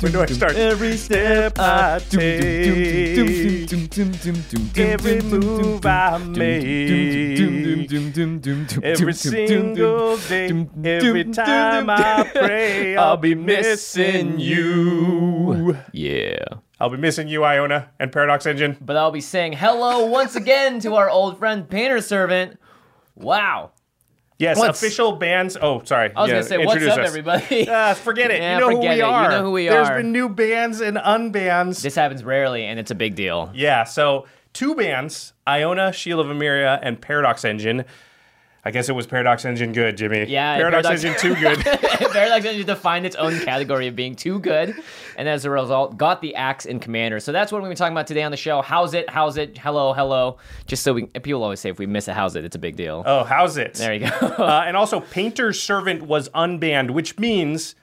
Where do I start? Every step I take, every move I make, every single day, every time I pray, I'll be missing you. Yeah. I'll be missing you, Iona, and Paradox Engine. But I'll be saying hello once again to our old friend Painter's Servant. Wow. Yes, official bands. Oh, sorry. I was going to say, what's up, everybody? Forget it. Yeah, you know who we are. You know who we are. There's been new bands and unbans. This happens rarely, and it's a big deal. Yeah, so two bands, Iona, Shield of Emeria, and Paradox Engine. I guess it was Paradox Engine good, Jimmy. Yeah. Paradox Engine too good. Paradox Engine defined its own category of being too good, and as a result, got the axe in Commander. So that's what we're going to be talking about today on the show. How's it? How's it? Hello, hello. Just so people always say if we miss a how's it, it's a big deal. Oh, how's it? There you go. And also, Painter's Servant was unbanned, which means,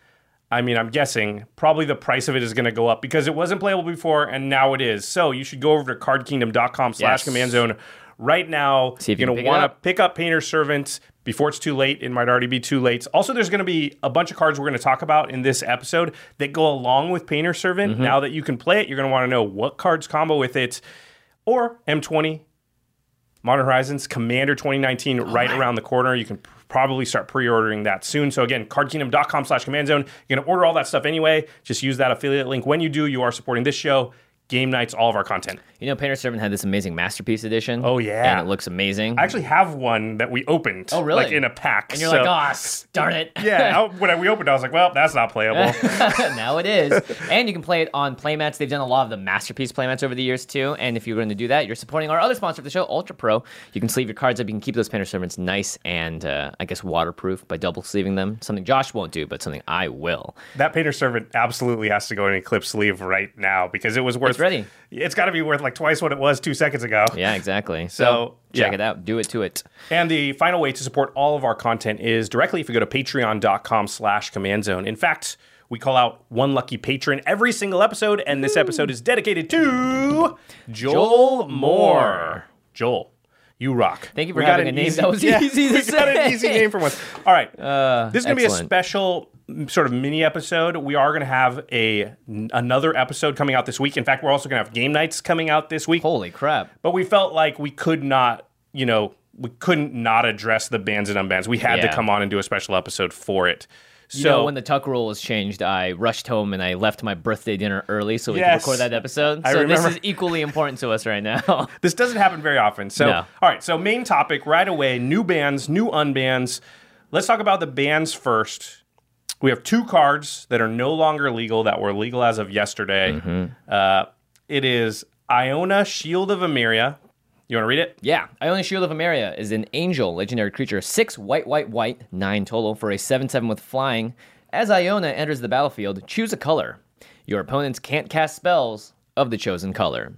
I mean, I'm guessing, probably the price of it is going to go up because it wasn't playable before, and now it is. So you should go over to cardkingdom.com/commandzone. Right now, you're going to want to pick up Painter's Servant before it's too late. It might already be too late. Also, there's going to be a bunch of cards we're going to talk about in this episode that go along with Painter's Servant. Mm-hmm. Now that you can play it, you're going to want to know what cards combo with it. Or M20, Modern Horizons, Commander 2019 around the corner. You can probably start pre-ordering that soon. So again, cardkingdom.com/commandzone. You're going to order all that stuff anyway. Just use that affiliate link. When you do, you are supporting this show, game nights, all of our content. You know, Painter's Servant had this amazing Masterpiece Edition. Oh, yeah. And it looks amazing. I actually have one that we opened. Oh, really? Like, in a pack. And you're like, oh, darn it. Yeah. When we opened, I was like, well, that's not playable. Now it is. And you can play it on playmats. They've done a lot of the Masterpiece playmats over the years, too. And if you're going to do that, you're supporting our other sponsor of the show, Ultra Pro. You can sleeve your cards up. You can keep those Painter's Servants nice and, I guess, waterproof by double sleeving them. Something Josh won't do, but something I will. That Painter's Servant absolutely has to go in a clip sleeve right now because it was worth... ready. It's got to be worth like twice what it was 2 seconds ago. Yeah, exactly. So check it out. Do it to it. And the final way to support all of our content is directly if you go to patreon.com/commandzone. In fact, we call out one lucky patron every single episode, and this episode is dedicated to Joel Moore. Joel, you rock. Thank you for having a name that was easy to say. We got an easy name for once. All right. This is going to be a special sort of mini episode. We are going to have another episode coming out this week. In fact, we're also going to have game nights coming out this week. Holy crap. But we felt like we could not, you know, we couldn't not address the bans and unbans. We had to come on and do a special episode for it. So, you know, when the Tuck rule was changed, I rushed home and I left my birthday dinner early so we could record that episode. So this is equally important to us right now. This doesn't happen very often. So, all right. So main topic right away, new bans, new unbans. Let's talk about the bans first. We have two cards that are no longer legal that were legal as of yesterday. Mm-hmm. It is Iona, Shield of Emeria. You want to read it? Yeah. Iona, Shield of Emeria is an angel, legendary creature, 6 white, white, white, 9 total for a 7/7 with flying. As Iona enters the battlefield, choose a color. Your opponents can't cast spells of the chosen color.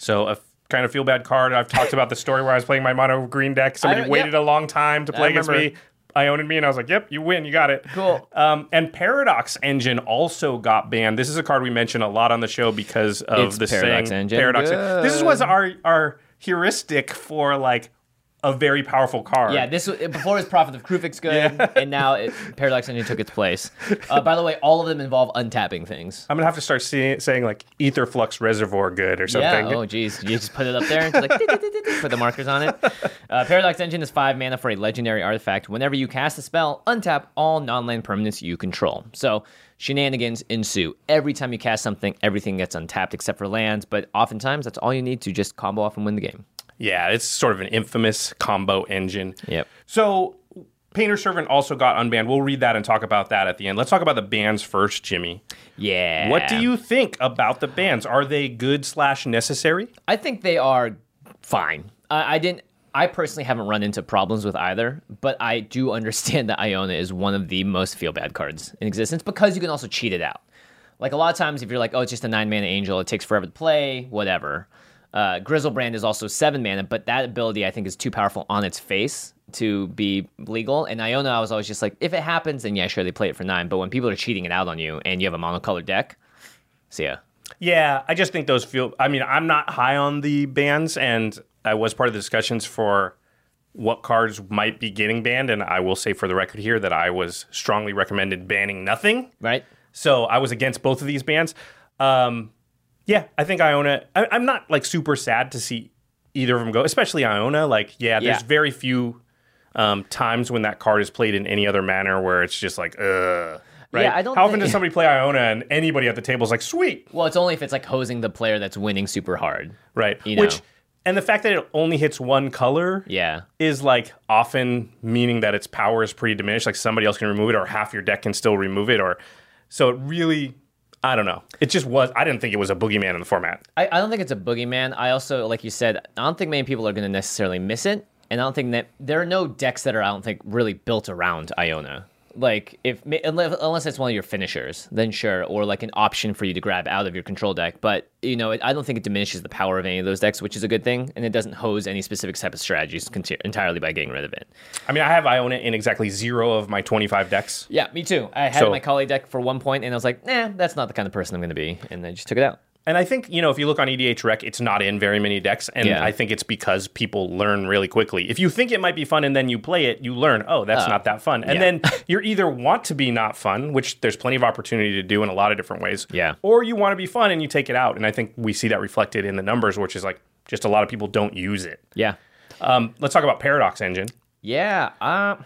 So a kind of feel bad card. I've talked about the story where I was playing my mono green deck. Somebody waited a long time to play against me. Iona me, and I was like, yep, you win, you got it. Cool. And Paradox Engine also got banned. This is a card we mention a lot on the show because of it's the Paradox saying, Engine. Paradox Engine. This was our heuristic for, like, a very powerful card. Yeah, this was, before it was Prophet of Kruphix good, yeah. And now Paradox Engine took its place. By the way, all of them involve untapping things. I'm gonna have to start saying like Aetherflux Reservoir good or something. Yeah. Oh geez, you just put it up there and just like put the markers on it. Paradox Engine is 5 mana for a legendary artifact. Whenever you cast a spell, untap all non-land permanents you control. So shenanigans ensue. Every time you cast something, everything gets untapped except for lands, but oftentimes that's all you need to just combo off and win the game. Yeah, it's sort of an infamous combo engine. Yep. So Painter's Servant also got unbanned. We'll read that and talk about that at the end. Let's talk about the bans first, Jimmy. Yeah. What do you think about the bans? Are they good/necessary? I think they are fine. I personally haven't run into problems with either, but I do understand that Iona is one of the most feel-bad cards in existence because you can also cheat it out. Like a lot of times if you're like, oh, it's just a 9-mana angel, it takes forever to play, whatever. Grizzlebrand is also 7 mana, but that ability I think is too powerful on its face to be legal. And Iona, I was always just like, if it happens, then yeah, sure, they play it for 9. But when people are cheating it out on you and you have a monocolored deck, so yeah. Yeah, I just think those feel... I mean, I'm not high on the bans, and I was part of the discussions for what cards might be getting banned, and I will say for the record here that I was strongly recommended banning nothing. Right. So I was against both of these bans. Yeah, I think Iona... I'm not, like, super sad to see either of them go, especially Iona. Like, yeah. There's very few times when that card is played in any other manner where it's just like, ugh. Right? Yeah, how often does somebody play Iona and anybody at the table is like, sweet? Well, it's only if it's, like, hosing the player that's winning super hard. Right. You know? And the fact that it only hits one color is, like, often meaning that its power is pretty diminished. Like, somebody else can remove it or half your deck can still remove it. So it really... I don't know. It just was. I didn't think it was a boogeyman in the format. I don't think it's a boogeyman. I also, like you said, I don't think many people are going to necessarily miss it. And I don't think that there are no decks that are, I don't think, really built around Iona. Like, unless it's one of your finishers, then sure. Or like an option for you to grab out of your control deck. But, you know, I don't think it diminishes the power of any of those decks, which is a good thing. And it doesn't hose any specific type of strategies entirely by getting rid of it. I mean, I have Iona in exactly 0 of my 25 decks. Yeah, me too. I had my Kali deck for one point, and I was like, nah, that's not the kind of person I'm going to be. And I just took it out. And I think, you know, if you look on EDH Rec, it's not in very many decks. And I think it's because people learn really quickly. If you think it might be fun and then you play it, you learn, oh, that's not that fun. And then you either want to be not fun, which there's plenty of opportunity to do in a lot of different ways. Yeah. Or you want to be fun and you take it out. And I think we see that reflected in the numbers, which is like just a lot of people don't use it. Yeah. Let's talk about Paradox Engine. Yeah.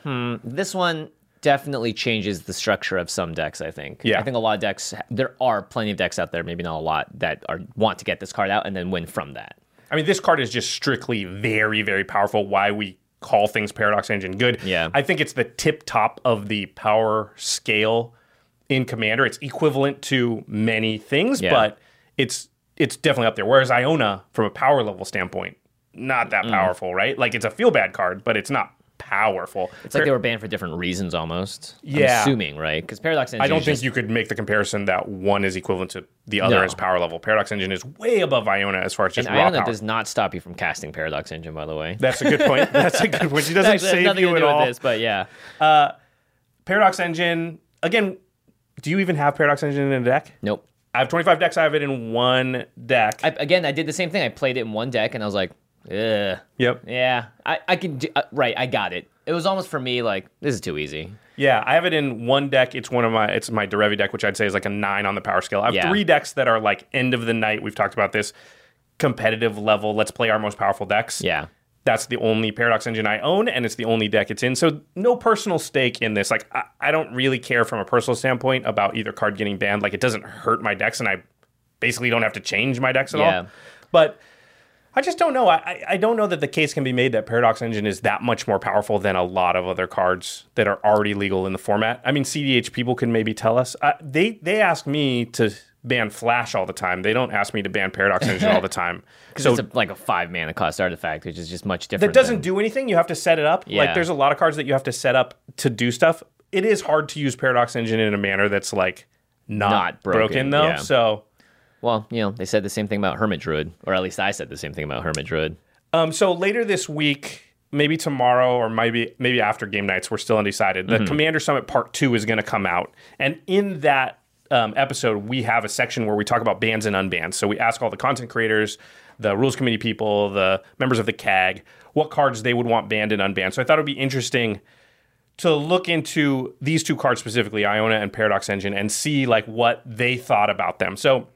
This one... definitely changes the structure of some decks, I think. Yeah. I think a lot of decks, there are plenty of decks out there, maybe not a lot, that want to get this card out and then win from that. I mean, this card is just strictly very, very powerful, why we call things Paradox Engine good. Yeah. I think it's the tip top of the power scale in Commander. It's equivalent to many things, but it's definitely up there. Whereas Iona, from a power level standpoint, not that powerful, right? Like, it's a feel-bad card, but it's not powerful. It's like they were banned for different reasons almost. Yeah. I'm assuming, right? Because Paradox Engine... I don't think you could make the comparison that one is equivalent to the other as power level. Paradox Engine is way above Iona as far as just raw Iona power. Does not stop you from casting Paradox Engine, by the way. That's a good point. She doesn't save you at all. This, but yeah. Paradox Engine... Again, do you even have Paradox Engine in a deck? Nope. I have 25 decks. I have it in one deck. I did the same thing. I played it in one deck, and I was like... Ugh. Yep. Yeah. I can do... right, I got it. It was almost for me like, this is too easy. Yeah, I have it in one deck. It's one of my... It's my Derevi deck, which I'd say is like a 9 on the power scale. I have 3 decks that are like end of the night. We've talked about this. Competitive level. Let's play our most powerful decks. Yeah. That's the only Paradox Engine I own, and it's the only deck it's in. So no personal stake in this. Like, I don't really care from a personal standpoint about either card getting banned. Like, it doesn't hurt my decks, and I basically don't have to change my decks at all. But... I just don't know. I don't know that the case can be made that Paradox Engine is that much more powerful than a lot of other cards that are already legal in the format. I mean, CDH people can maybe tell us. They ask me to ban Flash all the time. They don't ask me to ban Paradox Engine all the time. So it's like a 5 mana cost artifact, which is just much different. That doesn't do anything. You have to set it up. Yeah. Like, there's a lot of cards that you have to set up to do stuff. It is hard to use Paradox Engine in a manner that's like not broken though. Yeah. So... Well, you know, they said the same thing about Hermit Druid, or at least I said the same thing about Hermit Druid. So later this week, maybe tomorrow or maybe after game nights, we're still undecided. The Commander Summit Part 2 is going to come out. And in that episode, we have a section where we talk about bans and unbans. So we ask all the content creators, the rules committee people, the members of the CAG, what cards they would want banned and unbanned. So I thought it would be interesting to look into these two cards specifically, Iona and Paradox Engine, and see like what they thought about them. So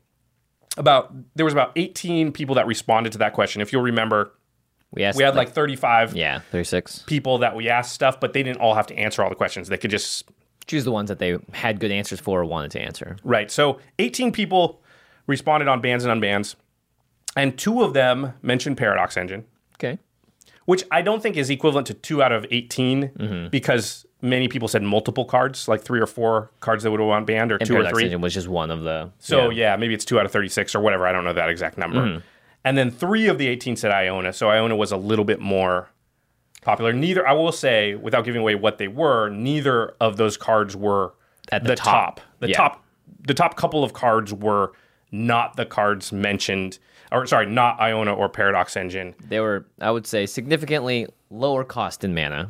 there was about 18 people that responded to that question. If you'll remember, we had like 35 36 people that we asked stuff, but they didn't all have to answer all the questions. They could just choose the ones that they had good answers for or wanted to answer. Right. So 18 people responded on bans and unbans, and 2 of them mentioned Paradox Engine. Okay. Which I don't think is equivalent to 2 out of 18 because many people said multiple cards, like 3 or 4 cards that would want banned, or and 2 or 3. Engine was just one of the... So yeah, maybe it's 2 out of 36 or whatever. I don't know that exact number. And then 3 of the 18 said Iona. So Iona was a little bit more popular. Neither, I will say, without giving away what they were, neither of those cards were at the top. The top couple of cards were not the cards mentioned, or sorry, not Iona or Paradox Engine. They were, I would say, significantly lower cost in mana.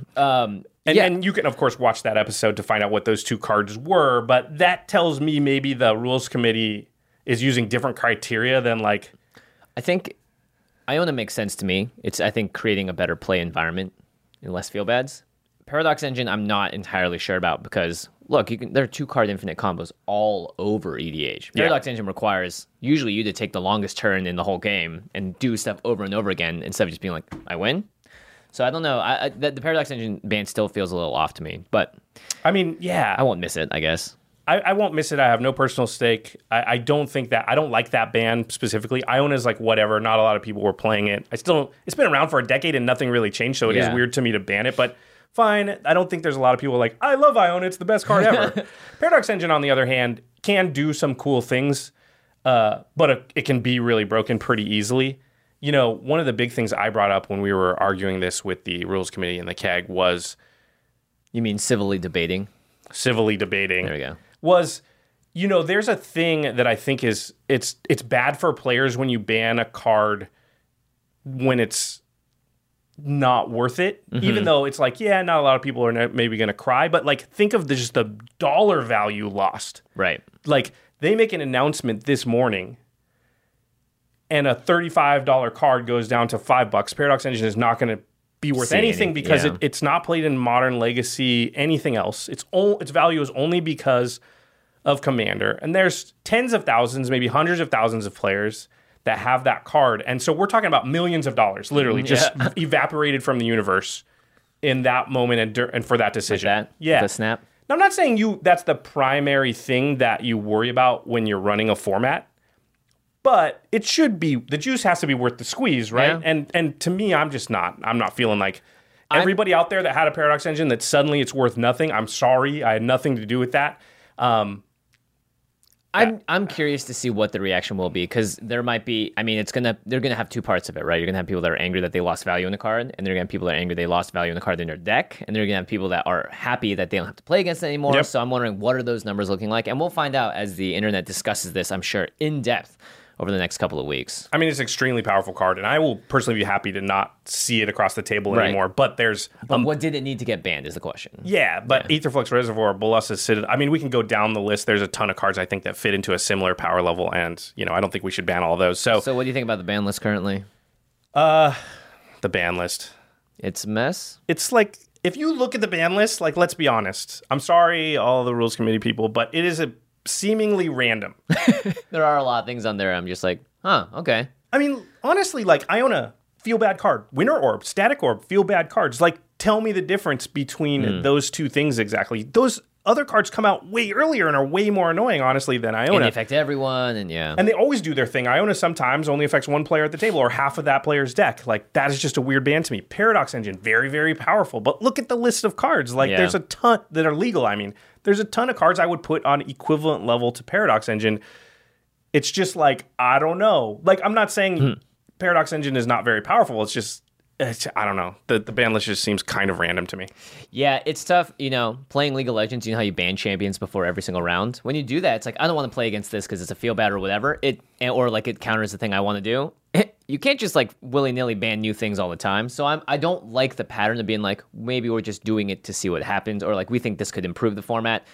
And you can, of course, watch that episode to find out what those 2 cards were, but that tells me maybe the rules committee is using different criteria than like... I think Iona makes sense to me. It's, I think, creating a better play environment and less feel-bads. Paradox Engine, I'm not entirely sure about because, look, there are 2-card infinite combos all over EDH. Paradox Engine requires usually you to take the longest turn in the whole game and do stuff over and over again instead of just being like, I win. So I don't know. The Paradox Engine ban still feels a little off to me. But, I mean, yeah. I won't miss it, I guess. I won't miss it. I have no personal stake. I don't think that... I don't like that ban specifically. Iona's like, whatever. Not a lot of people were playing it. I still... It's been around for a decade and nothing really changed, so it is weird to me to ban it, but fine. I don't think there's a lot of people like, I love Iona. It's the best card ever. Paradox Engine, on the other hand, can do some cool things, but it can be really broken pretty easily. You know, one of the big things I brought up when we were arguing this with the Rules Committee and the CAG was... You mean civilly debating? Civilly debating. There we go. Was, you know, there's a thing that I think is, it's bad for players when you ban a card when it's not worth it, even though it's like, yeah, not a lot of people are maybe going to cry, but like, think of just the dollar value lost. Right. Like, they make an announcement this morning and a $35 card goes down to $5. Paradox Engine is not going to be worth anything because it's not played in Modern, Legacy, anything else. Its value is only because of Commander. And there's tens of thousands, maybe hundreds of thousands of players that have that card. And so we're talking about millions of dollars, literally just evaporated from the universe in that moment and for that decision. Like that? Yeah. The snap? Now, I'm not saying that's the primary thing that you worry about when you're running a format. But it should be, the juice has to be worth the squeeze, right? Yeah. And to me, I'm not feeling like everybody out there that had a Paradox Engine that suddenly it's worth nothing. I'm sorry, I had nothing to do with that. I'm curious to see what the reaction will be, because there might be, I mean, they're going to have 2 parts of it, right? You're going to have people that are angry that they lost value in the card, and they're going to have people that are angry they lost value in the card in their deck, and they're going to have people that are happy that they don't have to play against it anymore. Yep. So I'm wondering, what are those numbers looking like? And we'll find out as the internet discusses this, I'm sure, in depth over the next couple of weeks. I mean, it's an extremely powerful card, and I will personally be happy to not see it across the table anymore, but there's... But what did it need to get banned is the question. Yeah, but Aetherflux Reservoir, Bolas's Citadel... I mean, we can go down the list. There's a ton of cards, I think, that fit into a similar power level, and, you know, I don't think we should ban all those. So what do you think about the ban list currently? The ban list. It's a mess? It's like, if you look at the ban list, like, let's be honest. I'm sorry, all the Rules Committee people, but it is a... seemingly random. There are a lot of things on there I'm just like, huh, okay. I mean, honestly, like Iona, feel bad card, Winter Orb, Static Orb, feel bad cards. Like, tell me the difference between those 2 things exactly. Those other cards come out way earlier and are way more annoying, honestly, than Iona. And they affect everyone, and they always do their thing. Iona sometimes only affects 1 player at the table or half of that player's deck. Like, that is just a weird ban to me. Paradox Engine, very, very powerful. But look at the list of cards. Like, there's a ton that are legal. I mean, there's a ton of cards I would put on equivalent level to Paradox Engine. It's just like, I don't know. Like, I'm not saying Paradox Engine is not very powerful. It's just, I don't know. The ban list just seems kind of random to me. Yeah, it's tough. You know, playing League of Legends, you know how you ban champions before every single round? When you do that, it's like, I don't want to play against this because it's a feel bad or whatever. Or like it counters the thing I want to do. you can't just like willy-nilly ban new things all the time. So I don't like the pattern of being like, maybe we're just doing it to see what happens, or like we think this could improve the format.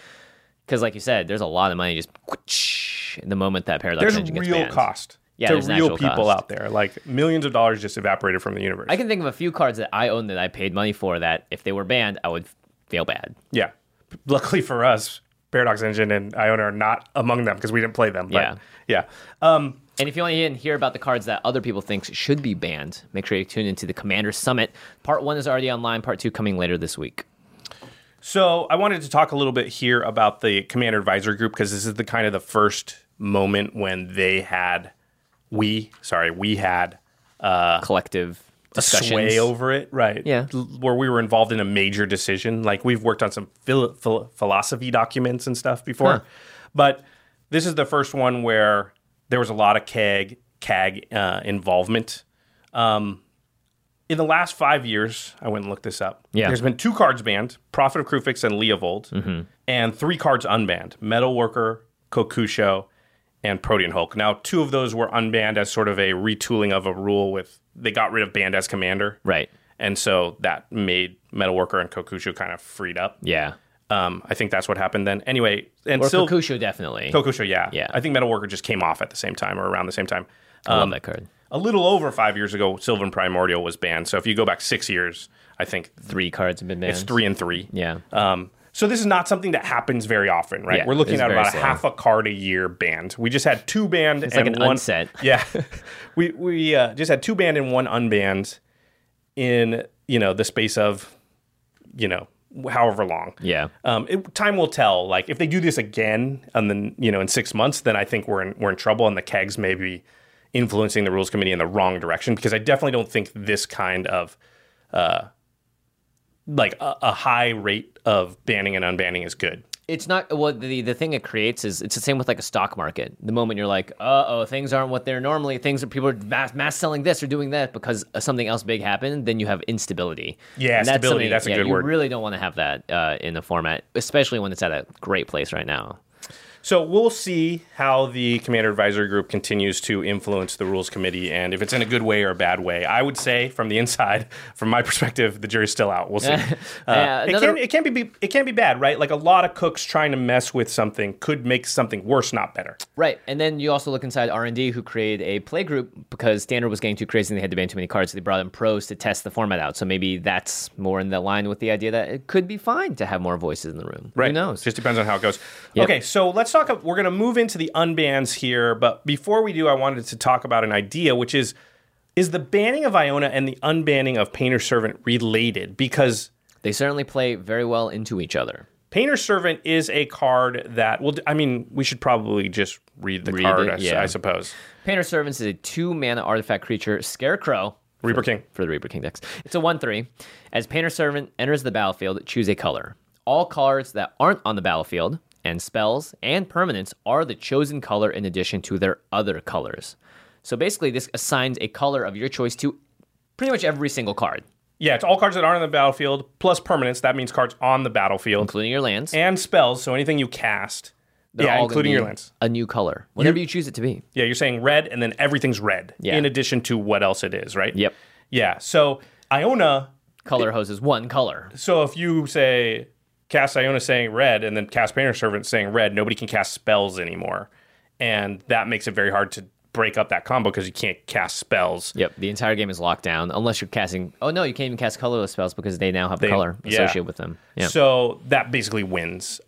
Because like you said, there's a lot of money just whoosh, the moment that Paradox Engine gets banned. There's real cost. Yeah, to real people out there. Like millions of dollars just evaporated from the universe. I can think of a few cards that I own that I paid money for that if they were banned, I would feel bad. Yeah. Luckily for us, Paradox Engine and Iona are not among them because we didn't play them. But yeah. And if you want to hear about the cards that other people think should be banned, make sure you tune into the Commander Summit. Part 1 is already online. Part 2 coming later this week. So I wanted to talk a little bit here about the Commander Advisory Group because this is the kind of the first moment when they had... We had collective discussions. A sway over it, right? Yeah. Where we were involved in a major decision. Like, we've worked on some philosophy documents and stuff before. Huh. But this is the first one where there was a lot of CAG involvement. In the last 5 years, I went and looked this up. Yeah. There's been 2 cards banned, Prophet of Kruphix and Leovold, and 3 cards unbanned, Metalworker, Kokusho, and Protean Hulk. Now, 2 of those were unbanned as sort of a retooling of a rule with... They got rid of banned as commander. Right. And so that made Metalworker and Kokusho kind of freed up. Yeah. I think that's what happened then. Anyway, and Kokusho definitely. Kokusho, yeah. Yeah. I think Metalworker just came off at the same time or around the same time. I love that card. A little over 5 years ago, Sylvan Primordial was banned. So if you go back 6 years, I think... 3 cards have been banned. It's 3 and 3. Yeah. So this is not something that happens very often, right? Yeah, we're looking at about a half a card a year banned. We just had 2 banned and like one unset. Yeah, we just had 2 banned and 1 unbanned in the space of however long. Yeah, time will tell. Like if they do this again and then in 6 months, then I think we're in trouble, and the CAGs may be influencing the rules committee in the wrong direction because I definitely don't think this kind of a high rate of banning and unbanning is good. It's not, well, the thing it creates is, it's the same with like a stock market. The moment you're like, uh-oh, things aren't what they're normally, people are mass selling this or doing that because something else big happened, then you have instability. Yeah, stability, that's a good word. You really don't want to have that in the format, especially when it's at a great place right now. So we'll see how the Commander Advisory Group continues to influence the Rules Committee and if it's in a good way or a bad way. I would say from the inside, from my perspective, the jury's still out. We'll see. It can be bad, right? Like a lot of cooks trying to mess with something could make something worse, not better. Right. And then you also look inside R&D, who created a play group because Standard was getting too crazy and they had to ban too many cards. So they brought in pros to test the format out. So maybe that's more in the line with the idea that it could be fine to have more voices in the room. Right. Who knows? Just depends on how it goes. Yep. Okay, so let's talk. We're going to move into the unbans here, but before we do, I wanted to talk about an idea, which is the banning of Iona and the unbanning of Painter's Servant related? Because they certainly play very well into each other. Painter's Servant is a card that, well, I mean, we should probably just read card, it, yeah. I suppose. Painter's Servant is a 2-mana artifact creature, Scarecrow. Reaper King. For the Reaper King decks. It's a 1/3. As Painter's Servant enters the battlefield, choose a color. All cards that aren't on the battlefield and spells and permanents are the chosen color in addition to their other colors. So basically, this assigns a color of your choice to pretty much every single card. Yeah, it's all cards that aren't on the battlefield, plus permanents. That means cards on the battlefield. Including your lands. And spells, so anything you cast. Yeah, including your lands. A new color, whatever you choose it to be. Yeah, you're saying red, and then everything's red, in addition to what else it is, right? Yep. Yeah, so Iona... Color hoses one color. So if you say... Cast Iona saying red, and then cast Painter's Servant saying red, nobody can cast spells anymore. And that makes it very hard to break up that combo because you can't cast spells. Yep, the entire game is locked down unless you're casting... Oh, no, you can't even cast colorless spells because they now have color associated with them. Yep. So that basically wins.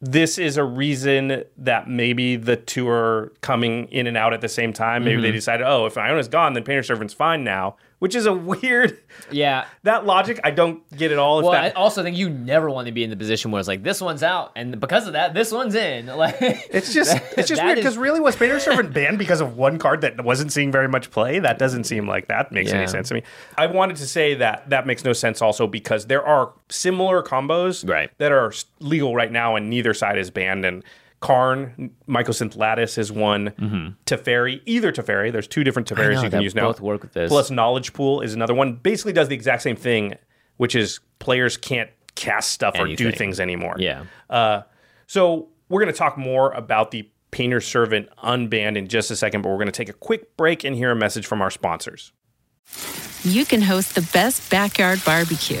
This is a reason that maybe the two are coming in and out at the same time. Maybe they decided, if Iona's gone, then Painter's Servant's fine now. Which is a weird... Yeah. That logic, I don't get it all. Well, I also think you never want to be in the position where it's like, this one's out, and because of that, this one's in. Like, it's just weird, because really, was Painter's Servant banned because of one card that wasn't seeing very much play? That doesn't seem like that makes any sense to me. I wanted to say that makes no sense also, because there are similar combos that are legal right now, and neither side is banned, and... Karn, Mycosynth Lattice is one. Teferi, either Teferi. There's 2 different Teferis you can use now. Both work with this. Plus Knowledge Pool is another one. Basically does the exact same thing, which is players can't cast stuff or do things anymore. Yeah. So we're going to talk more about the Painter's Servant unbanned in just a second, but we're going to take a quick break and hear a message from our sponsors. You can host the best backyard barbecue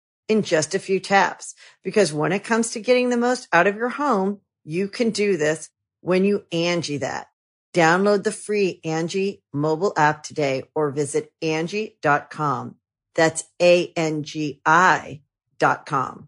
in just a few taps. Because when it comes to getting the most out of your home, you can do this when you Angie that. Download the free Angie mobile app today or visit Angie.com. That's ANGI.com.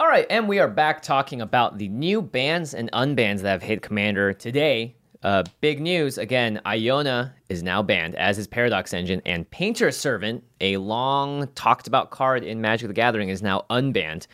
All right, and we are back talking about the new bans and unbans that have hit Commander today. Big news, again, Iona is now banned, as is Paradox Engine, and Painter's Servant, a long talked about card in Magic the Gathering, is now unbanned.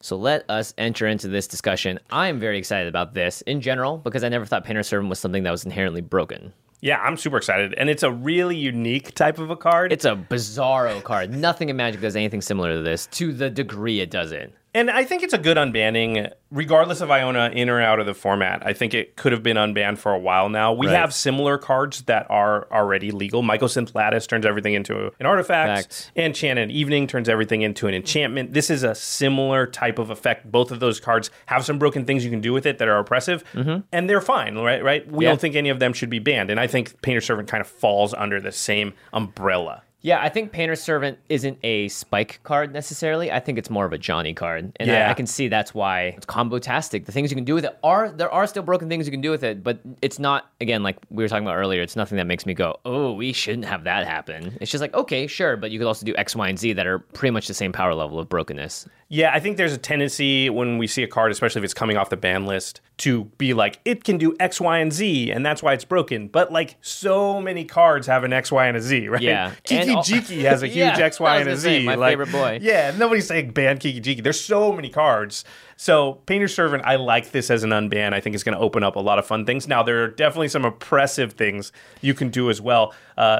So let us enter into this discussion. I am very excited about this in general, because I never thought Painter's Servant was something that was inherently broken. Yeah, I'm super excited, and it's a really unique type of a card. It's a bizarro card. Nothing in Magic does anything similar to this, to the degree it does it. And I think it's a good unbanning, regardless of Iona in or out of the format. I think it could have been unbanned for a while now. We have similar cards that are already legal. Mycosynth Lattice turns everything into an artifact. And Enchanted Evening turns everything into an enchantment. This is a similar type of effect. Both of those cards have some broken things you can do with it that are oppressive. And they're fine, right? We don't think any of them should be banned. And I think Painter's Servant kind of falls under the same umbrella. Yeah, I think Painter's Servant isn't a spike card necessarily. I think it's more of a Johnny card. And I can see that's why it's combo-tastic. The things you can do with it are, there are still broken things you can do with it, but it's not, again, like we were talking about earlier, it's nothing that makes me go, oh, we shouldn't have that happen. It's just like, okay, sure, but you could also do X, Y, and Z that are pretty much the same power level of brokenness. Yeah, I think there's a tendency when we see a card, especially if it's coming off the ban list, to be like, it can do X, Y, and Z, and that's why it's broken. But like, so many cards have an X, Y, and a Z, right? Yeah. Kiki Jiki has a huge X, Y, and a Z. My favorite boy. Yeah, nobody's saying ban Kiki Jiki. There's so many cards. So Painter's Servant, I like this as an unban. I think it's going to open up a lot of fun things. Now, there are definitely some oppressive things you can do as well.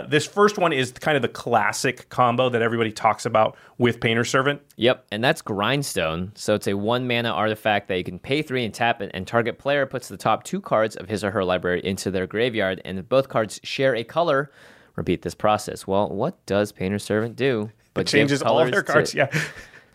This first one is kind of the classic combo that everybody talks about with Painter's Servant. Yep, and that's Grindstone. So it's a one-mana artifact that you can pay 3 and tap it, and target player puts the top 2 cards of his or her library into their graveyard, and both cards share a color. Repeat this process. Well, what does Painter's Servant do? But it changes all of their cards,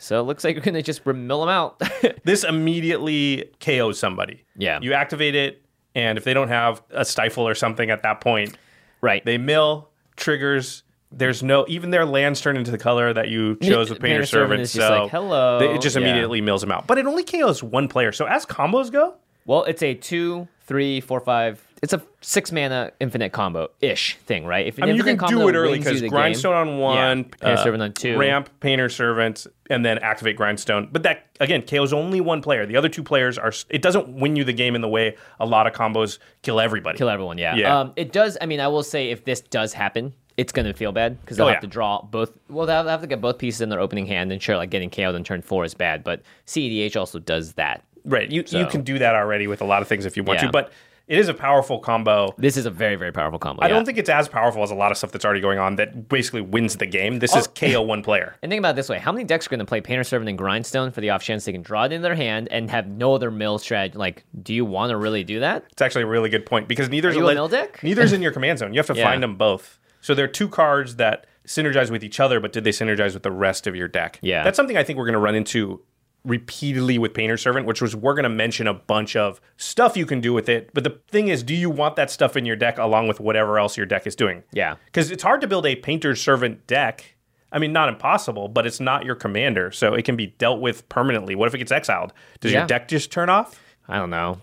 So it looks like you're going to just mill them out. This immediately KOs somebody. Yeah. You activate it, and if they don't have a stifle or something at that point, they mill, triggers. There's no, even their lands turn into the color that you chose with Painter's Servant. Is just like, hello. It just immediately mills them out. But it only KOs one player. So as combos go, well, it's a 2, 3, 4, 5. It's a 6-mana infinite combo-ish thing, right? If you can do it early because Grindstone on 1, Painter's Servant on 2, ramp, Painter's Servant, and then activate Grindstone. But that, again, KOs only one player. The other two players are... It doesn't win you the game in the way a lot of combos kill everybody. Kill everyone, yeah. It does... I will say if this does happen... it's going to feel bad because they'll have to draw both. Well, they'll have to get both pieces in their opening hand, and sure, like getting KO'd on turn four is bad, but CEDH also does that. Right. You can do that already with a lot of things if you want to, but it is a powerful combo. This is a very, very powerful combo. I don't think it's as powerful as a lot of stuff that's already going on that basically wins the game. This is KO one player. And think about it this way. How many decks are going to play Painter's Servant and Grindstone for the off chance they can draw it in their hand and have no other mill strategy? Like, do you want to really do that? It's actually a really good point because neither's a mill deck? Neither's in your command zone. You have to find them both. So there are two cards that synergize with each other, but did they synergize with the rest of your deck? Yeah. That's something I think we're going to run into repeatedly with Painter's Servant, which was we're going to mention a bunch of stuff you can do with it. But the thing is, do you want that stuff in your deck along with whatever else your deck is doing? Yeah. Because it's hard to build a Painter's Servant deck. I mean, not impossible, but it's not your commander, so it can be dealt with permanently. What if it gets exiled? Does your deck just turn off? I don't know.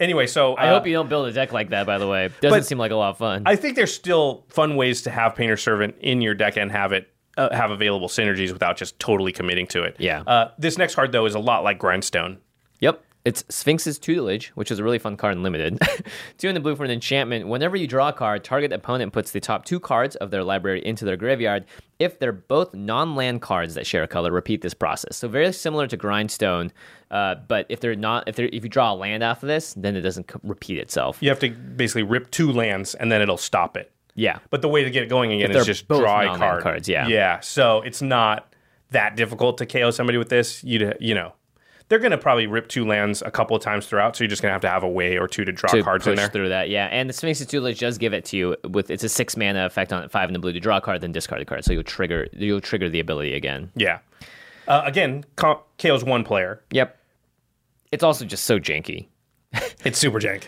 Anyway, so... I hope you don't build a deck like that, by the way. Doesn't seem like a lot of fun. I think there's still fun ways to have Painter's Servant in your deck and have it have available synergies without just totally committing to it. Yeah. This next card, though, is a lot like Grindstone. Yep. It's Sphinx's Tutelage, which is a really fun card in Limited. 2 in the blue for an enchantment. Whenever you draw a card, target opponent puts the top 2 cards of their library into their graveyard. If they're both non-land cards that share a color, repeat this process. So very similar to Grindstone, but if you draw a land off of this, then it doesn't repeat itself. You have to basically rip 2 lands, and then it'll stop it. Yeah. But the way to get it going again is just draw a card. Cards, yeah. Yeah. So it's not that difficult to KO somebody with this. You know, they're going to probably rip 2 lands a couple of times throughout. So you're just going to have a way or two to draw cards in there. Push through that, yeah. And the Sphinx's Tutelage does give it to you with it's a 6 mana effect on it, 5 in the blue to draw a card, then discard a card. So you'll trigger the ability again. Yeah. Again, KO's one player. Yep. It's also just so janky. It's super jank.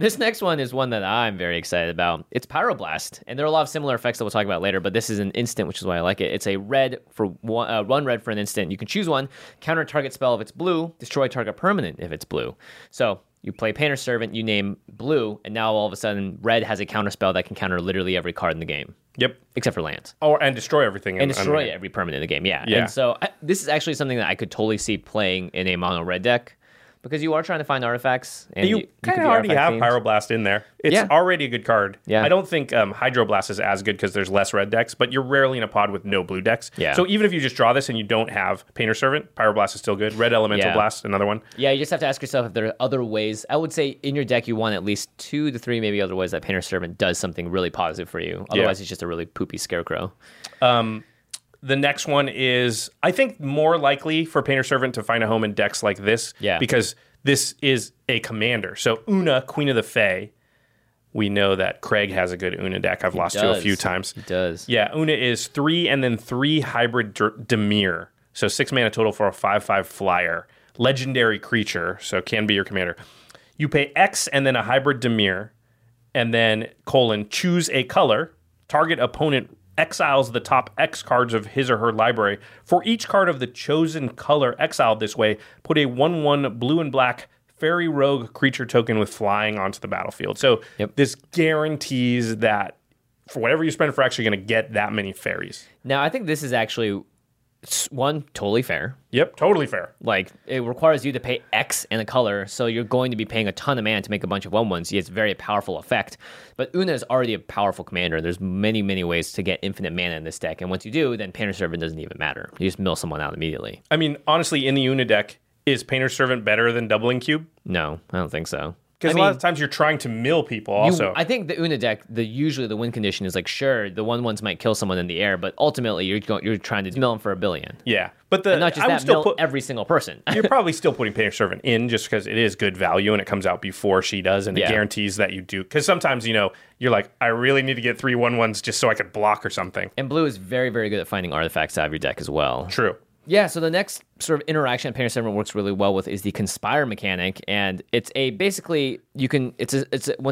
This next one is one that I'm very excited about. It's Pyroblast, and there are a lot of similar effects that we'll talk about later, but this is an instant, which is why I like it. It's a red for one red for an instant. You can choose one, counter target spell if it's blue, destroy target permanent if it's blue. So you play Painter's Servant, you name blue, and now all of a sudden red has a counter spell that can counter literally every card in the game. Yep. Except for lands. And destroy everything. And destroy every permanent in the game, yeah. And so this is actually something that I could totally see playing in a mono red deck. Because you are trying to find artifacts. And you kind of already have Pyroblast in there. It's already a good card. Yeah. I don't think Hydroblast is as good because there's less red decks, but you're rarely in a pod with no blue decks. Yeah. So even if you just draw this and you don't have Painter's Servant, Pyroblast is still good. Red Elemental Blast, another one. Yeah, you just have to ask yourself if there are other ways. I would say in your deck you want at least 2 to 3 maybe other ways that Painter's Servant does something really positive for you. Otherwise it's just a really poopy scarecrow. The next one is, I think, more likely for Painter's Servant to find a home in decks like this because this is a commander. So Oona, Queen of the Fae, we know that Craig has a good Oona deck. I've lost to a few times. He does. Yeah, Oona is 3 and then 3 hybrid Dimir. So 6 mana total for a 5/5 flyer. Legendary creature, so can be your commander. You pay X and then a hybrid Dimir, and then : choose a color, target opponent exiles the top X cards of his or her library. For each card of the chosen color exiled this way, put a 1/1 blue and black fairy rogue creature token with flying onto the battlefield. So this guarantees that for whatever you spend for X, you're going to get that many fairies. Now, I think this is actually, one, totally fair. Yep, totally fair. Like, it requires you to pay X and a color, so you're going to be paying a ton of mana to make a bunch of 1/1s. It's a very powerful effect. But Oona is already a powerful commander. There's many, many ways to get infinite mana in this deck. And once you do, then Painter's Servant doesn't even matter. You just mill someone out immediately. I mean, honestly, in the Oona deck, is Painter's Servant better than Doubling Cube? No, I don't think so. Because a lot of times you're trying to mill people also. I think the Oona deck, usually the win condition is like, sure, the 1/1s might kill someone in the air, but ultimately you're trying to mill them for a billion. Yeah. But mill every single person. You're probably still putting Painter's Servant in just because it is good value and it comes out before she does and it guarantees that you do. Because sometimes, you're like, I really need to get 3 1/1s just so I could block or something. And blue is very, very good at finding artifacts out of your deck as well. True. Yeah, so the next sort of interaction that Painter's Servant works really well with is the Conspire mechanic, and it's when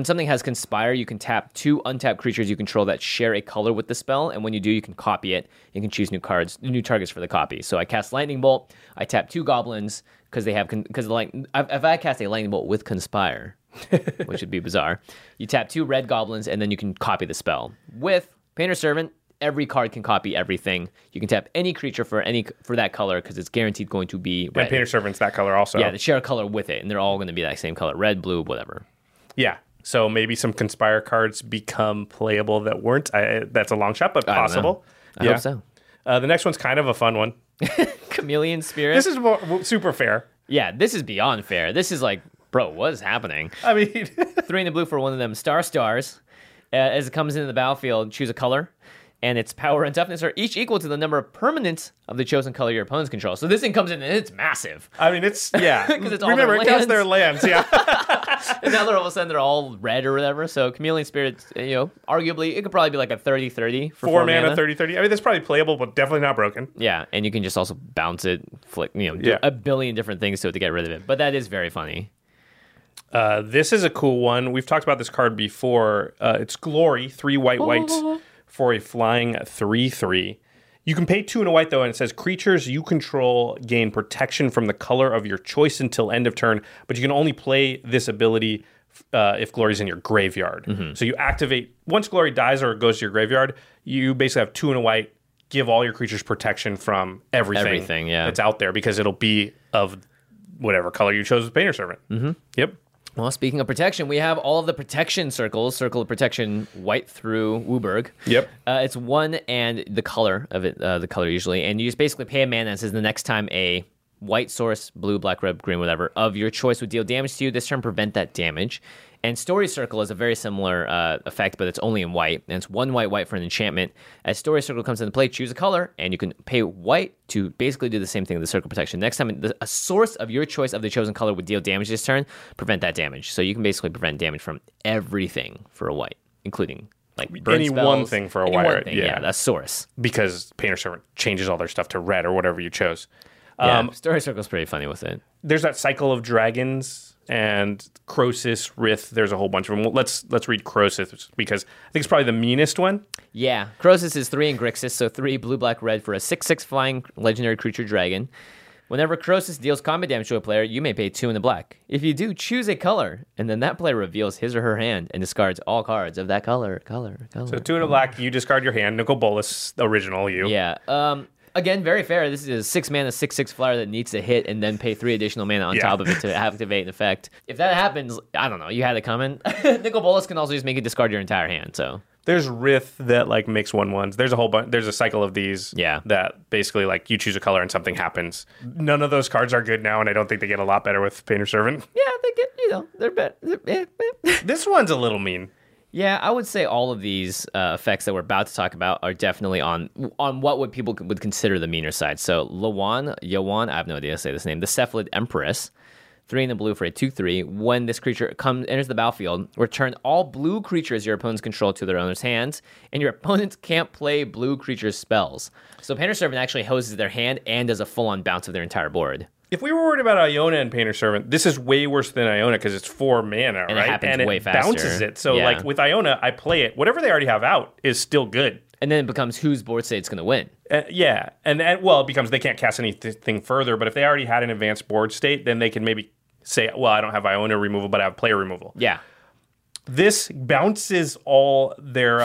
something has Conspire, you can tap 2 untapped creatures you control that share a color with the spell, and when you do, you can copy it. You can choose new targets for the copy. So I cast Lightning Bolt, I tap 2 goblins because they have if I cast a Lightning Bolt with Conspire, which would be bizarre, you tap 2 red goblins and then you can copy the spell with Painter's Servant. Every card can copy everything. You can tap any creature for that color because it's guaranteed going to be red. And Painter's Servant's that color also. Yeah, they share a color with it, and they're all going to be that same color, red, blue, whatever. Yeah, So maybe some Conspire cards become playable that weren't. That's a long shot, but possible. I hope so. The next one's kind of a fun one. Chameleon Spirit. This is more, super fair. Yeah, this is beyond fair. This is like, bro, what is happening? I mean... 3 in the blue for one of them. Stars. As it comes into the battlefield, choose a color, and its power and toughness are each equal to the number of permanents of the chosen color your opponents control. So this thing comes in, and it's massive. I mean, it's... Yeah. Because it's all their lands. Remember, it counts their lands, yeah. And now they're all of a sudden, they're all red or whatever. So Chameleon Spirit, you know, arguably, it could probably be like a 30-30 for 4 mana. 30-30. I mean, that's probably playable, but definitely not broken. Yeah, and you can just also bounce it, flick, you know, do a billion different things to it to get rid of it. But that is very funny. This is a cool one. We've talked about this card before. It's Glory, 3 white-whites for a flying 3/3. You can pay 2 and a white, though, and it says creatures you control gain protection from the color of your choice until end of turn, but you can only play this ability if Glory's in your graveyard. Mm-hmm. So you activate, once Glory dies or it goes to your graveyard, you basically have 2 and a white, give all your creatures protection from everything that's out there, because it'll be of whatever color you chose with Painter's Servant. Mm-hmm. Yep. Well, speaking of protection, we have all of the protection circles. Circle of Protection, white through Wooburg. Yep. It's 1 and the color of it, the color usually. And you just basically pay a mana that says the next time a white source, blue, black, red, green, whatever, of your choice would deal damage to you. This turn, prevent that damage. And Story Circle is a very similar effect, but it's only in white. And it's 1 white-white for an enchantment. As Story Circle comes into play, choose a color, and you can pay white to basically do the same thing with the Circle Protection. Next time, a source of your choice of the chosen color would deal damage this turn, prevent that damage. So you can basically prevent damage from everything for a white, including like burn any spells, one thing for a white. One thing, yeah, that's source. Because Painter's Servant changes all their stuff to red or whatever you chose. Yeah, Story Circle's pretty funny with it. There's that Cycle of Dragons... And Crosis, Rith, there's a whole bunch of them. Let's read Crosis, because I think it's probably the meanest one. Yeah, Crosis is 3 in Grixis, so 3 blue, black, red for a 6/6 flying legendary creature dragon. Whenever Crosis deals combat damage to a player, you may pay 2 in the black. If you do, choose a color, and then that player reveals his or her hand and discards all cards of that color. So 2 in the black, you discard your hand, Nicol Bolas, original you. Yeah, again, very fair. This is a 6 mana, 6/6 flyer that needs to hit and then pay 3 additional mana on top of it to activate an effect. If that happens, I don't know, you had it coming. Nicol Bolas can also just make you discard your entire hand, so. There's Rith that like makes 1/1s. There's a whole bunch. There's a cycle of these that basically like you choose a color and something happens. None of those cards are good now, and I don't think they get a lot better with Painter's Servant. Yeah, they get, you know, they're better. This one's a little mean. Yeah, I would say all of these effects that we're about to talk about are definitely on what would people would consider the meaner side. So Yawan, I have no idea how to say this name, the Cephalid Empress, 3 in the blue for a 2/3. When this creature enters the battlefield, return all blue creatures your opponents control to their owner's hands, and your opponents can't play blue creature spells. So Painter's Servant actually hoses their hand and does a full-on bounce of their entire board. If we were worried about Iona and Painter's Servant, this is way worse than Iona because it's 4 mana, and right? It happens and way faster. And it bounces it. So, like, with Iona, I play it. Whatever they already have out is still good. And then it becomes whose board state's going to win. Yeah. And, well, it becomes they can't cast anything further. But if they already had an advanced board state, then they can maybe say, well, I don't have Iona removal, but I have player removal. Yeah. This bounces all their...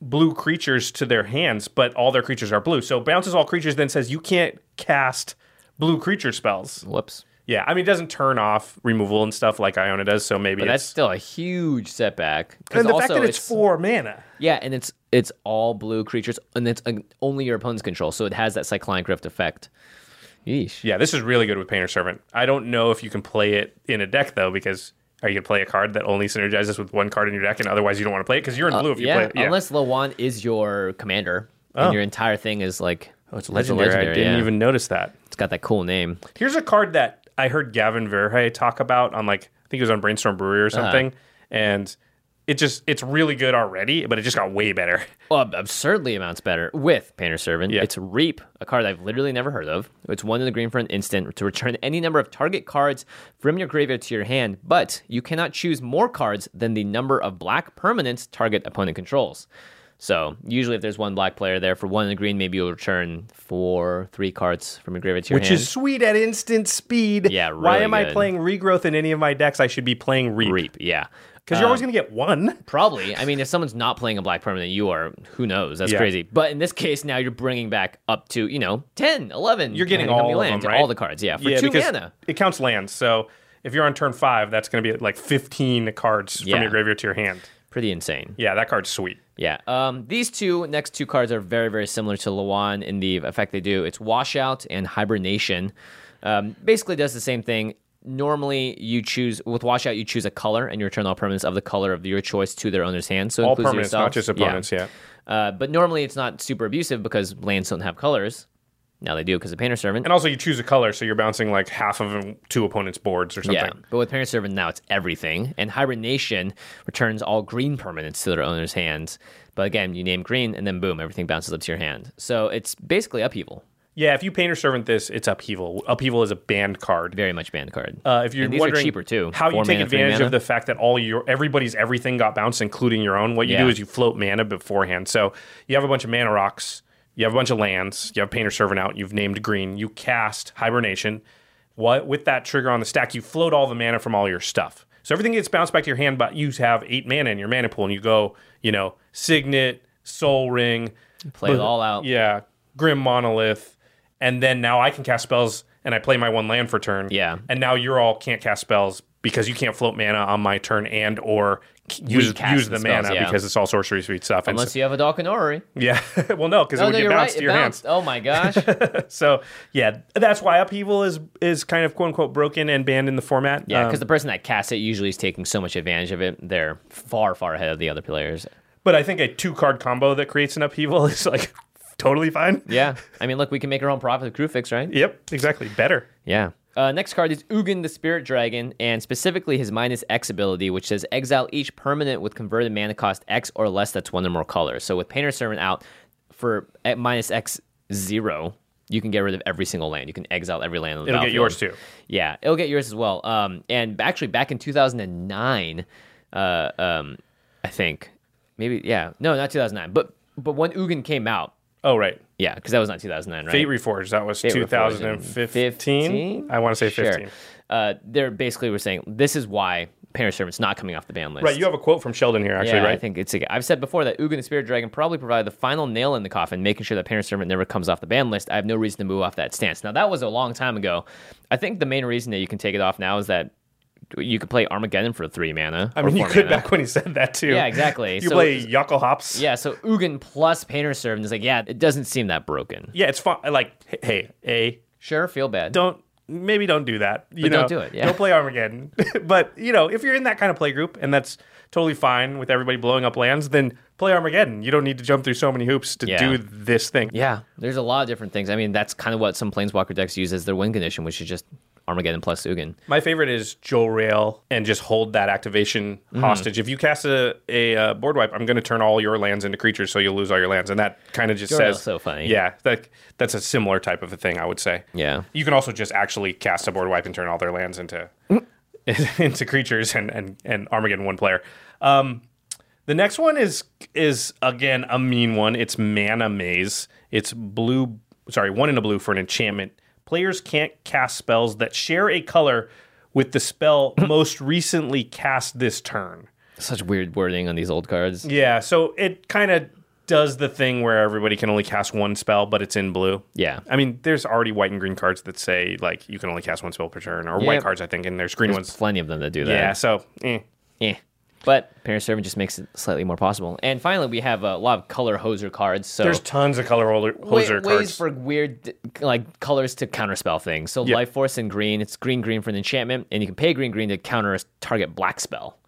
blue creatures to their hands, but all their creatures are blue. So bounces all creatures, then says you can't cast blue creature spells. Whoops. Yeah, I mean, it doesn't turn off removal and stuff like Iona does, so maybe but that's still a huge setback. And the also, fact that it's 4 mana. Yeah, and it's all blue creatures, and it's only your opponent's control, so it has that Cyclonic Rift effect. Yeesh. Yeah, this is really good with Painter's Servant. I don't know if you can play it in a deck, though, because... Are you going to play a card that only synergizes with one card in your deck, and otherwise you don't want to play it? Because you're in blue if you play it. Yeah, unless Lawan is your commander, and your entire thing is like... Oh, it's legendary. I didn't even notice that. It's got that cool name. Here's a card that I heard Gavin Verhey talk about on, like, I think it was on Brainstorm Brewery or something, and it's really good already, but it just got way better. Well, absurdly amounts better with Painter's Servant. Yeah. It's Reap, a card I've literally never heard of. It's 1 in the green for an instant to return any number of target cards from your graveyard to your hand, but you cannot choose more cards than the number of black permanents target opponent controls. So usually if there's one black player there for 1 in the green, maybe you'll return 3 cards from your graveyard to your hand. Which is sweet at instant speed. Yeah, really Why am good. I playing Regrowth in any of my decks? I should be playing Reap. Reap, yeah. Because you're always going to get one. Probably. I mean, if someone's not playing a black permanent, you are, who knows? That's crazy. But in this case, now you're bringing back up to, 10, 11. You're getting all the lands, right? All the cards, for 2 mana. It counts lands, so... if you're on turn 5, that's going to be like 15 cards from your graveyard to your hand. Pretty insane. Yeah, that card's sweet. Yeah. These two next two cards are very, very similar to Lawan in the effect they do. It's Washout and Hibernation. Basically does the same thing. Normally, you choose with Washout, you choose a color and you return all permanents of the color of your choice to their owner's hand. So all permanents, yourself. Not just opponents. Yeah. But normally, it's not super abusive because lands don't have colors. Now they do because of Painter's Servant. And also you choose a color, so you're bouncing like half of two opponents' boards or something. Yeah, but with Painter's Servant now it's everything. And Hibernation returns all green permanents to their owner's hands. But again, you name green, and then boom, everything bounces up to your hand. So it's basically Upheaval. Yeah, if you Painter's Servant this, it's Upheaval. Upheaval is a banned card. Very much banned card. If you're wondering cheaper too, how you take advantage of the fact that all your everybody's everything got bounced, including your own, what you do is you float mana beforehand. So you have a bunch of mana rocks. You have a bunch of lands. You have Painter's Servant out. You've named green. You cast Hibernation. What with that trigger on the stack, you float all the mana from all your stuff. So everything gets bounced back to your hand, but you have 8 mana in your mana pool, and you go, you know, Signet, Soul Ring. Play it all out. Yeah, Grim Monolith. And then now I can cast spells, and I play my one land for turn. Yeah. And now you're all can't cast spells because you can't float mana on my turn and or... Use the spells, mana because it's all sorcery suite stuff. Unless you have a Dalkan Orrery. Yeah. Well, no, because it would get bounced to your hands. Oh, my gosh. So, yeah, that's why Upheaval is kind of, quote-unquote, broken and banned in the format. Yeah, because the person that casts it usually is taking so much advantage of it. They're far, far ahead of the other players. But I think a two-card combo that creates an Upheaval is, like, totally fine. Yeah. I mean, look, we can make our own Prophet of Kruphix, right? Yep, exactly. Better. Yeah. Next card is Ugin, the Spirit Dragon, and specifically his -X ability, which says exile each permanent with converted mana cost X or less that's one or more colors. So with Painter's Servant out, for at -X0, you can get rid of every single land. You can exile every land on the battlefield. It'll get yours too. Yeah, it'll get yours as well. And actually, back in 2009, I think, maybe, yeah, no, not 2009, but when Ugin came out. Oh, right. Yeah, because that was not 2009, right? Fate Reforged, that was 2015? I want to say 15. Sure. They basically were saying, this is why Painter's Servant's not coming off the ban list. Right, you have a quote from Sheldon here, actually, right? I think it's... I've said before that Ugin the Spirit Dragon probably provided the final nail in the coffin, making sure that Painter's Servant never comes off the ban list. I have no reason to move off that stance. Now, that was a long time ago. I think the main reason that you can take it off now is that you could play Armageddon for 3 mana. I mean, you could mana. Back when he said that, too. Yeah, exactly. You play Yuckle Hops. Yeah, so Ugin plus Painter's Servant is like, yeah, it doesn't seem that broken. Yeah, it's fun. Like, hey, sure, feel bad. Maybe don't do that. Don't do it, yeah. Don't play Armageddon. But, if you're in that kind of play group, and that's totally fine with everybody blowing up lands, then play Armageddon. You don't need to jump through so many hoops to do this thing. Yeah, there's a lot of different things. I mean, that's kind of what some Planeswalker decks use as their win condition, which is just Armageddon plus Ugin. My favorite is Joel Rail and just hold that activation hostage. If you cast a board wipe, I'm going to turn all your lands into creatures, so you'll lose all your lands. And that kind of just Joel says... so funny. Yeah, that's a similar type of a thing, I would say. Yeah. You can also just actually cast a board wipe and turn all their lands into into creatures and Armageddon one player. The next one is again, a mean one. It's Mana Maze. It's one in a blue for an enchantment. Players can't cast spells that share a color with the spell most recently cast this turn. Such weird wording on these old cards. Yeah, so it kind of does the thing where everybody can only cast one spell, but it's in blue. Yeah. I mean, there's already white and green cards that say, like, you can only cast one spell per turn, or white cards, I think, and there's green ones. There's plenty of them that do that. Yeah, so, But Painter's Servant just makes it slightly more possible. And finally, we have a lot of color hoser cards. So there's tons of color hoser cards. Ways for weird colors to counterspell things. So Life Force in green, it's green for an enchantment, and you can pay green to counter a target black spell.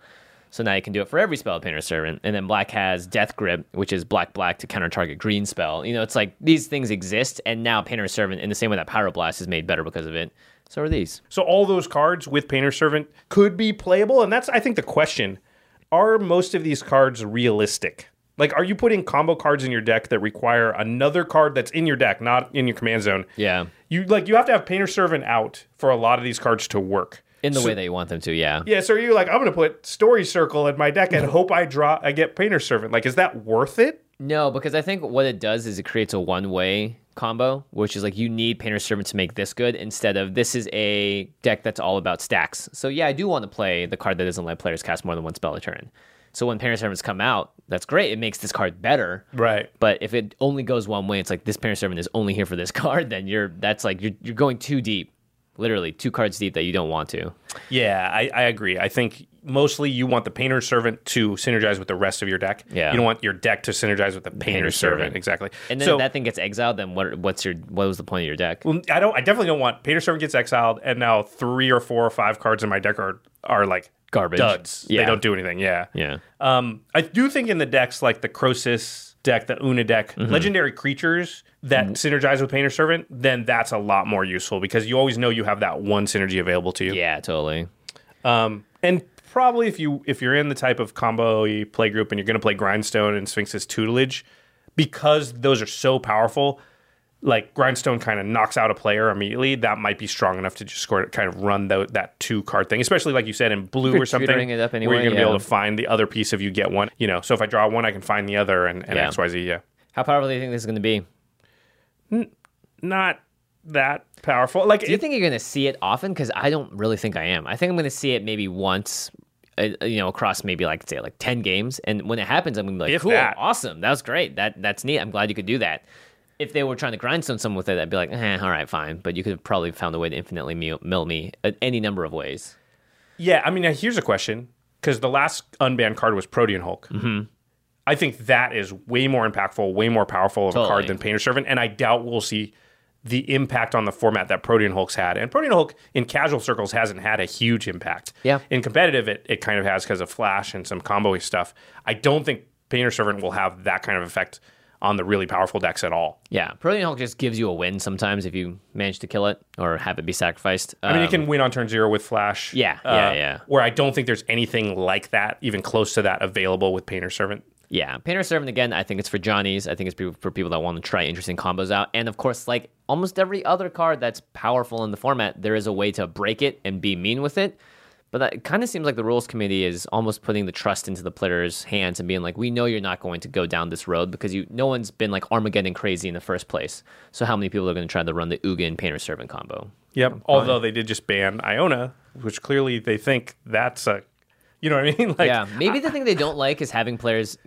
So now you can do it for every spell of Painter's Servant. And then black has Death Grip, which is black to counter target green spell. It's like these things exist, and now Painter's Servant, in the same way that Pyroblast is made better because of it, so are these. So all those cards with Painter's Servant could be playable, and that's, I think, the question. Are most of these cards realistic? Like, are you putting combo cards in your deck that require another card that's in your deck, not in your command zone? Yeah. You have to have Painter's Servant out for a lot of these cards to work. In the way that you want them to, yeah. Yeah, so you're like, I'm going to put Story Circle in my deck and hope I get Painter's Servant. Like, is that worth it? No, because I think what it does is it creates a one-way combo, which is like you need Painter's Servant to make this good instead of this is a deck that's all about stacks. So yeah, I do want to play the card that doesn't let players cast more than one spell a turn. So when Painter's Servants come out, that's great. It makes this card better. Right. But if it only goes one way, it's like this Painter's Servant is only here for this card, then you're going too deep literally two cards deep that you don't want to. Yeah, I agree. I think mostly you want the Painter's Servant to synergize with the rest of your deck. Yeah. You don't want your deck to synergize with the Painter's Servant. Exactly. And then so, if that thing gets exiled, then what was the point of your deck? Well, I definitely don't want Painter's Servant gets exiled and now 3 or 4 or 5 cards in my deck are like garbage. Duds. Yeah. They don't do anything. Yeah. Yeah. I do think in the decks like the Crosis deck, the Oona deck, mm-hmm. legendary creatures that synergize with Painter's Servant, then that's a lot more useful because you always know you have that one synergy available to you. Yeah, totally. And probably if you're in the type of combo-y play group and you're going to play Grindstone and Sphinx's Tutelage, because those are so powerful, like Grindstone kind of knocks out a player immediately, that might be strong enough to just score, kind of run that 2-card thing, especially like you said in blue or something, it up anyway, where you're going to be able to find the other piece if you get one. You know, so if I draw one, I can find the other and yeah. XYZ, yeah. How powerful do you think this is going to be? Not that powerful. Like, do you think you're going to see it often? Because I don't really think I am. I think I'm going to see it maybe once, across maybe like say like 10 games. And when it happens, I'm going to be like, cool, awesome, that was great. That's neat. I'm glad you could do that. If they were trying to Grindstone someone with it, I'd be like, all right, fine. But you could have probably found a way to infinitely mill me at any number of ways. Yeah, I mean, here's a question. Because the last unbanned card was Protean Hulk. Mm-hmm. I think that is way more impactful, way more powerful of a card than Painter's Servant. And I doubt we'll see the impact on the format that Protean Hulk's had. And Protean Hulk in casual circles hasn't had a huge impact. Yeah. In competitive, it kind of has because of Flash and some combo-y stuff. I don't think Painter's Servant will have that kind of effect on the really powerful decks at all. Yeah, Protean Hulk just gives you a win sometimes if you manage to kill it or have it be sacrificed. I mean, it can win on turn 0 with Flash. Yeah. Where I don't think there's anything like that, even close to that, available with Painter's Servant. Yeah, Painter's Servant, again, I think it's for Johnnies. I think it's for people that want to try interesting combos out. And, of course, like almost every other card that's powerful in the format, there is a way to break it and be mean with it. But that kind of seems like the rules committee is almost putting the trust into the players' hands and being like, we know you're not going to go down this road because no one's been like Armageddon crazy in the first place. So how many people are going to try to run the Ugin Painter's Servant combo? Yep, although they did just ban Iona, which clearly they think that's a... You know what I mean? Like, yeah, maybe the thing they don't like is having players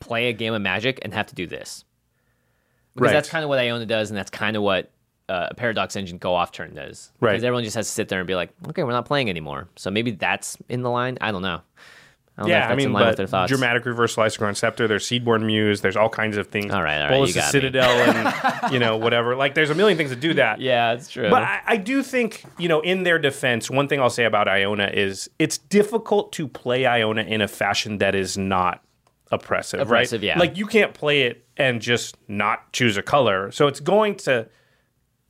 play a game of Magic and have to do this. Because that's kind of what Iona does, and that's kind of what... Paradox Engine go off turn does. Right. Because everyone just has to sit there and be like, okay, we're not playing anymore. So maybe that's in the line. I don't know. I don't know if that's in line with their thoughts. Dramatic Reverse Lycagon Scepter, there's Seedborn Muse, there's all kinds of things. All right. Bolus's Citadel and, whatever. Like, there's a million things to do that. Yeah, it's true. But I do think, in their defense, one thing I'll say about Iona is it's difficult to play Iona in a fashion that is not oppressive, right? Yeah. Like, you can't play it and just not choose a color. So it's going to...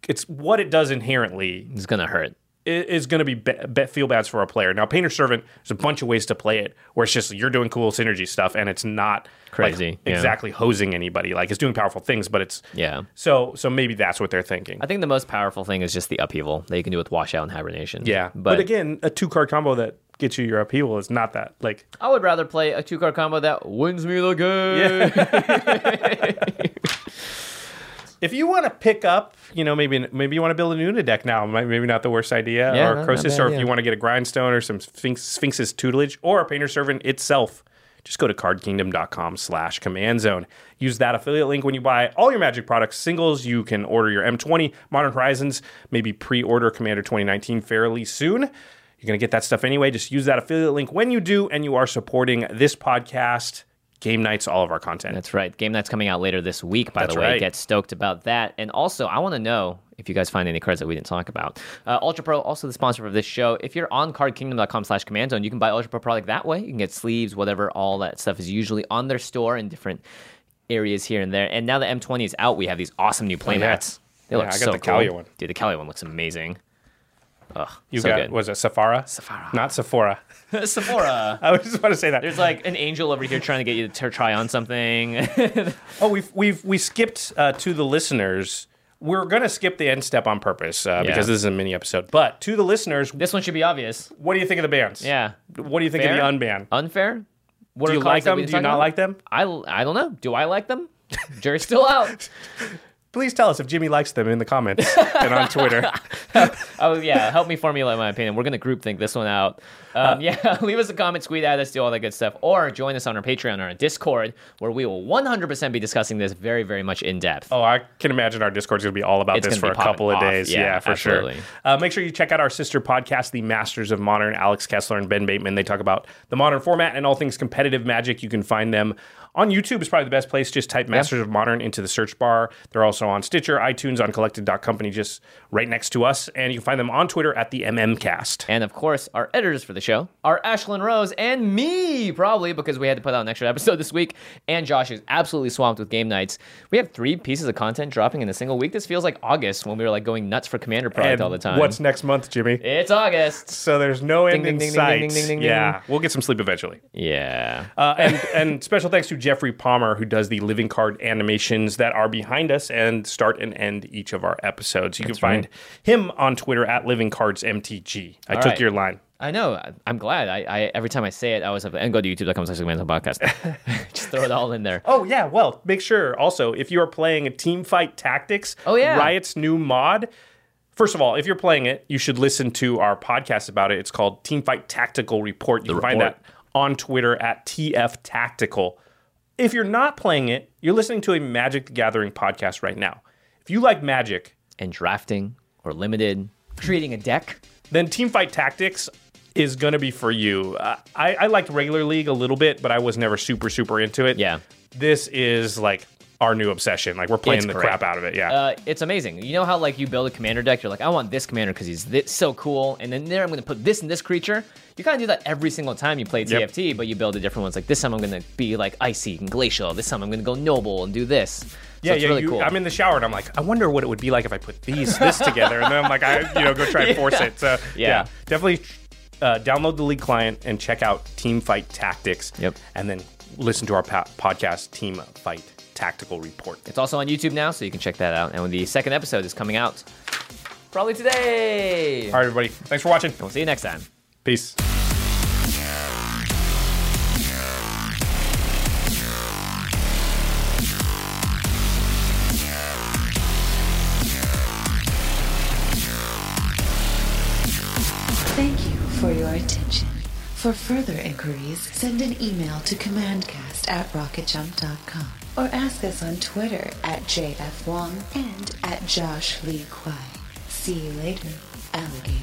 It's what it does inherently. It's going to hurt. It's going to be feel bads for a player. Now, Painter's Servant, there's a bunch of ways to play it where it's just you're doing cool synergy stuff and it's not crazy, exactly hosing anybody. Like, it's doing powerful things, but it's... Yeah. So maybe that's what they're thinking. I think the most powerful thing is just the Upheaval that you can do with Washout and Hibernation. Yeah. But again, a 2-card combo that gets you your Upheaval is not that. Like, I would rather play a 2-card combo that wins me the game. Yeah. If you want to pick up, maybe you want to build an Oona deck now. Maybe not the worst idea. Yeah, or Crosis, or if you want to get a Grindstone or some Sphinx's Tutelage or a Painter's Servant itself, just go to cardkingdom.com/command zone. Use that affiliate link when you buy all your Magic products. Singles, you can order your M20, Modern Horizons, maybe pre-order Commander 2019 fairly soon. You're going to get that stuff anyway. Just use that affiliate link when you do, and you are supporting this podcast. Game night's all of our content. That's right. Game night's coming out later this week, by the way. Right. Get stoked about that. And also, I want to know if you guys find any cards that we didn't talk about. Ultra Pro, also the sponsor of this show. If you're on cardkingdom.com/command zone, you can buy Ultra Pro product that way. You can get sleeves, whatever, all that stuff is usually on their store in different areas here and there. And now that M20 is out, we have these awesome new playmats. They look so cool. I got the Kalia one. Dude, the Kalia one looks amazing. Ugh, you so got good. Was it Sephora? Not Sephora. Sephora. I just want to say that there's like an angel over here trying to get you to try on something. Oh, we skipped to the listeners. We're gonna skip the end step on purpose because this is a mini episode. But to the listeners, this one should be obvious. What do you think of the bans? Yeah. What do you think of the unban? Unfair. What do you like them? Do you not like them? I don't know. Do I like them? Jury's still out. Please tell us if Jimmy likes them in the comments and on Twitter. Oh, yeah. Help me formulate my opinion. We're going to group think this one out. Yeah, leave us a comment, tweet at us, do all that good stuff, or join us on our Patreon or our Discord, where we will 100% be discussing this very, very much in depth. Oh, I can imagine our Discord's going to be all about this for a couple of days. Yeah, for sure. Make sure you check out our sister podcast, The Masters of Modern, Alex Kessler and Ben Bateman. They talk about the modern format and all things competitive Magic. You can find them on YouTube is probably the best place. Just type Masters of Modern into the search bar. They're also on Stitcher, iTunes, on collected.company, just right next to us. And you can find them on Twitter at the MMCast. And, of course, our editors for the show are Ashlyn Rose and me, probably, because we had to put out an extra episode this week. And Josh is absolutely swamped with game nights. We have 3 pieces of content dropping in a single week. This feels like August when we were, like, going nuts for Commander product and all the time. What's next month, Jimmy? It's August. So there's no end in sight. Yeah, we'll get some sleep eventually. Yeah. And special thanks to Jeffrey Palmer, who does the living card animations that are behind us and start and end each of our episodes. You can find him on Twitter at livingcardsmtg. I took your line. I know. I'm glad. I every time I say it, I always have to go to youtube.com/podcast. Just throw it all in there. Oh, yeah. Well, make sure also if you are playing a Team Fight Tactics, Riot's new mod. First of all, if you're playing it, you should listen to our podcast about it. It's called Team Fight Tactical Report. You can find that on Twitter at TF Tactical. If you're not playing it, you're listening to a Magic the Gathering podcast right now. If you like Magic and drafting or limited, creating a deck, then Team Fight Tactics is going to be for you. I liked regular league a little bit, but I was never super, super into it. Yeah. This is like our new obsession. Like, we're playing the crap out of it. Yeah. It's amazing. You know how, like, you build a commander deck, you're like, I want this commander because he's so cool. And then there, I'm going to put this and this creature. You kind of do that every single time you play TFT, but you build a different one. It's like, this time I'm going to be like icy and glacial. This time I'm going to go noble and do this. So it's really cool. I'm in the shower and I'm like, I wonder what it would be like if I put this together. And then I'm like, go try and force it. So yeah definitely download the League client and check out Team Fight Tactics. And then listen to our podcast, Team Fight Tactical Report. It's also on YouTube now, so you can check that out. And the second episode is coming out probably today. All right, everybody. Thanks for watching. We'll see you next time. Peace. Thank you for your attention. For further inquiries, send an email to commandcast@rocketjump.com or ask us on Twitter at JF Wong and at Josh Lee Kwai. See you later, alligator.